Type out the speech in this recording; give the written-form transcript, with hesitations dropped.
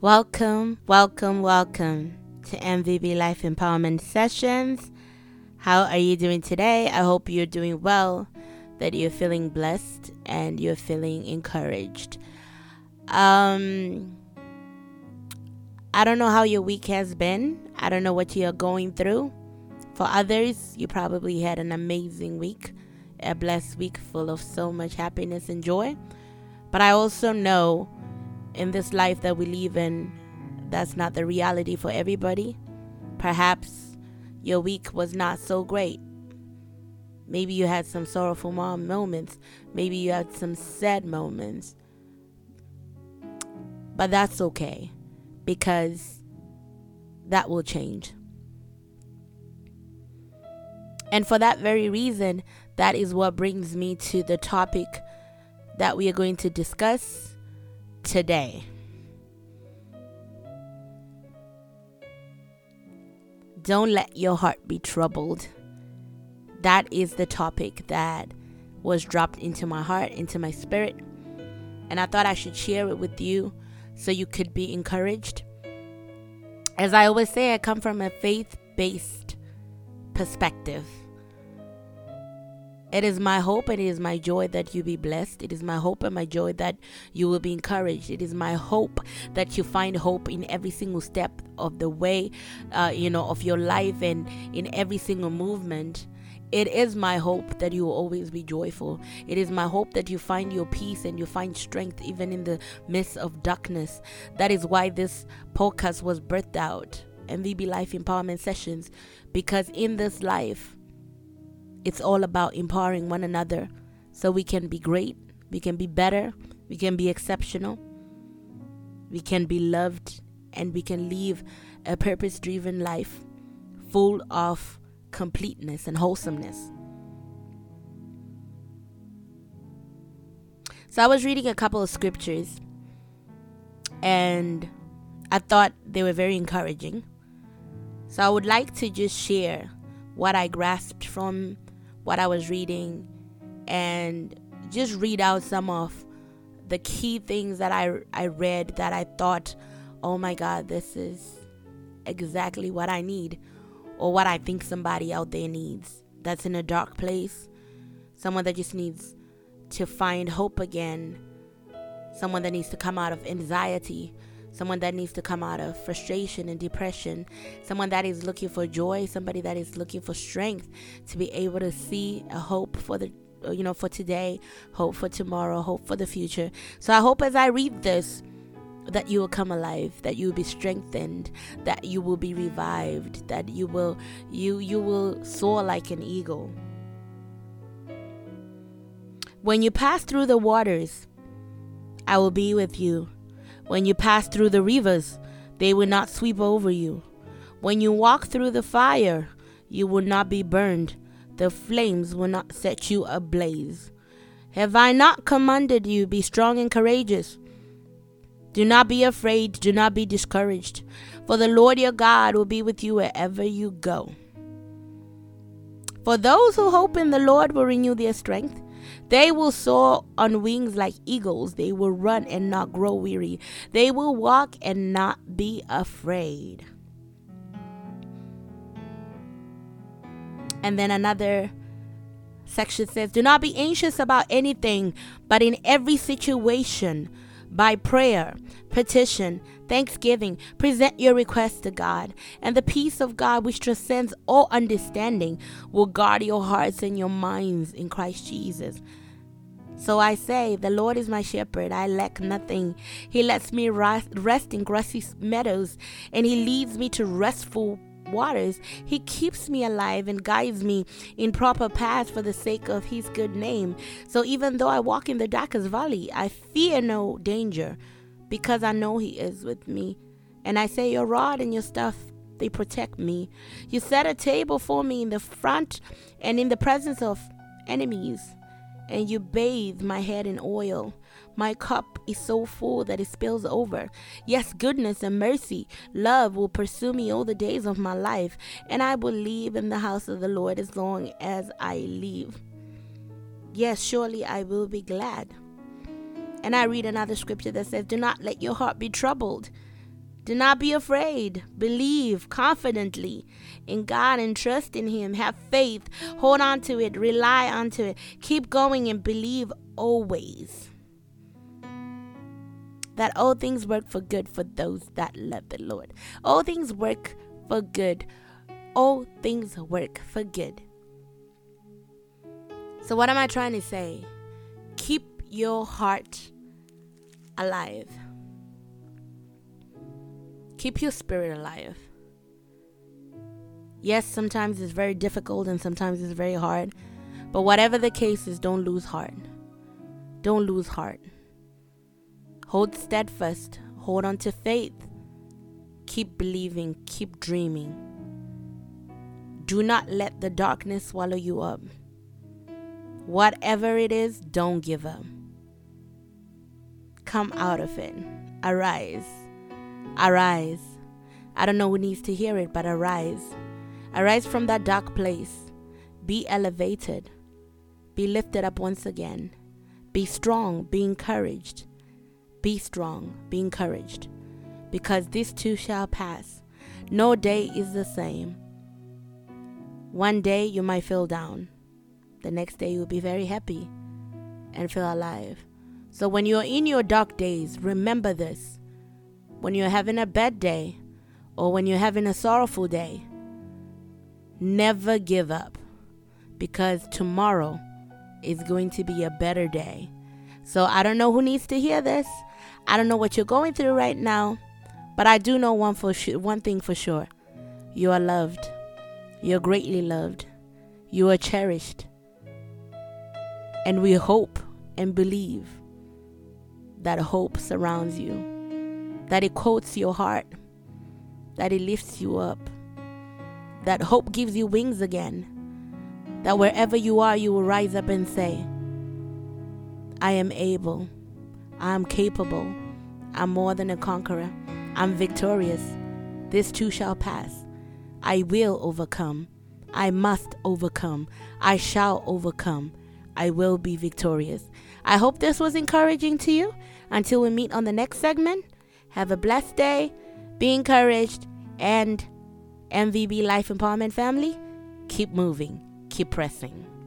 Welcome to MVB Life Empowerment Sessions. How are you doing today? I hope you're doing well, that you're feeling blessed and you're feeling encouraged. I don't know how your week has been. I don't know what you're going through. For others, you probably had an amazing week, a blessed week full of so much happiness and joy. But I also know in this life that we live in, that's not the reality for everybody. Perhaps your week was not so great. Maybe you had some sorrowful moments. Maybe you had some sad moments. But that's okay, because that will change. And for that very reason, that is what brings me to the topic that we are going to discuss today. Don't let your heart be troubled. That is the topic that was dropped into my heart, into my spirit. And I thought I should share it with you so you could be encouraged. As I always say, I come from a faith-based perspective. It is my hope and it is my joy that you be blessed. It is my hope and my joy that you will be encouraged. It is my hope that you find hope in every single step of the way, of your life and in every single movement. It is my hope that you will always be joyful. It is my hope that you find your peace and you find strength even in the midst of darkness. That is why this podcast was birthed out, MVB Life Empowerment Sessions, because in this life, it's all about empowering one another so we can be great, we can be better, we can be exceptional, we can be loved, and we can live a purpose-driven life full of completeness and wholesomeness. So I was reading a couple of scriptures and I thought they were very encouraging. So I would like to just share what I grasped from what I was reading and just read out some of the key things that I read that I thought, oh my God, this is exactly what I need, or what I think somebody out there needs that's in a dark place, someone that just needs to find hope again, someone that needs to come out of anxiety, someone that needs to come out of frustration and depression, someone that is looking for joy, somebody that is looking for strength to be able to see a hope for the, for today, hope for tomorrow, hope for the future. So I hope as I read this, that you will come alive, that you will be strengthened, that you will be revived, that you will soar like an eagle. When you pass through the waters, I will be with you. When you pass through the rivers, they will not sweep over you. When you walk through the fire, you will not be burned. The flames will not set you ablaze. Have I not commanded you, be strong and courageous? Do not be afraid, do not be discouraged, for the Lord your God will be with you wherever you go. For those who hope in the Lord will renew their strength. They will soar on wings like eagles. They will run and not grow weary. They will walk and not be afraid. And then another section says, do not be anxious about anything, but in every situation, by prayer, petition, thanksgiving, present your requests to God, and the peace of God, which transcends all understanding, will guard your hearts and your minds in Christ Jesus. So I say, the Lord is my shepherd, I lack nothing. He lets me rest in grassy meadows, and he leads me to restful waters. He keeps me alive and guides me in proper paths for the sake of his good name. So even though I walk in the darkest valley, I fear no danger, because I know he is with me. And I say, your rod and your staff, they protect me. You set a table for me in the front and in the presence of enemies, and you bathe my head in oil. My cup is so full that it spills over. Yes, goodness and mercy, love will pursue me all the days of my life, and I will live in the house of the Lord as long as I live. Yes, surely I will be glad. And I read another scripture that says, do not let your heart be troubled. Do not be afraid. Believe confidently in God and trust in Him. Have faith. Hold on to it. Rely on to it. Keep going and believe always that all things work for good for those that love the Lord. All things work for good. All things work for good. So what am I trying to say? Keep your heart alive. Keep your spirit alive. Yes, sometimes it's very difficult and sometimes it's very hard. But whatever the case is, don't lose heart. Don't lose heart. Hold steadfast. Hold on to faith. Keep believing. Keep dreaming. Do not let the darkness swallow you up. Whatever it is, don't give up. Come out of it. Arise. Arise. I don't know who needs to hear it, but arise. Arise from that dark place. Be elevated. Be lifted up once again. Be strong. Be encouraged. Be strong. Be encouraged. Because this too shall pass. No day is the same. One day you might feel down. The next day you'll be very happy and feel alive. So when you're in your dark days, remember this. When you're having a bad day or when you're having a sorrowful day, never give up, because tomorrow is going to be a better day. So I don't know who needs to hear this. I don't know what you're going through right now, but I do know one thing for sure. You are loved. You're greatly loved. You are cherished. And we hope and believe that hope surrounds you, that it coats your heart, that it lifts you up, that hope gives you wings again, that wherever you are, you will rise up and say, I am able, I am capable, I'm more than a conqueror, I'm victorious, this too shall pass, I will overcome, I must overcome, I shall overcome, I will be victorious. I hope this was encouraging to you. Until we meet on the next segment, have a blessed day, be encouraged, and MVB Life Empowerment family, keep moving, keep pressing.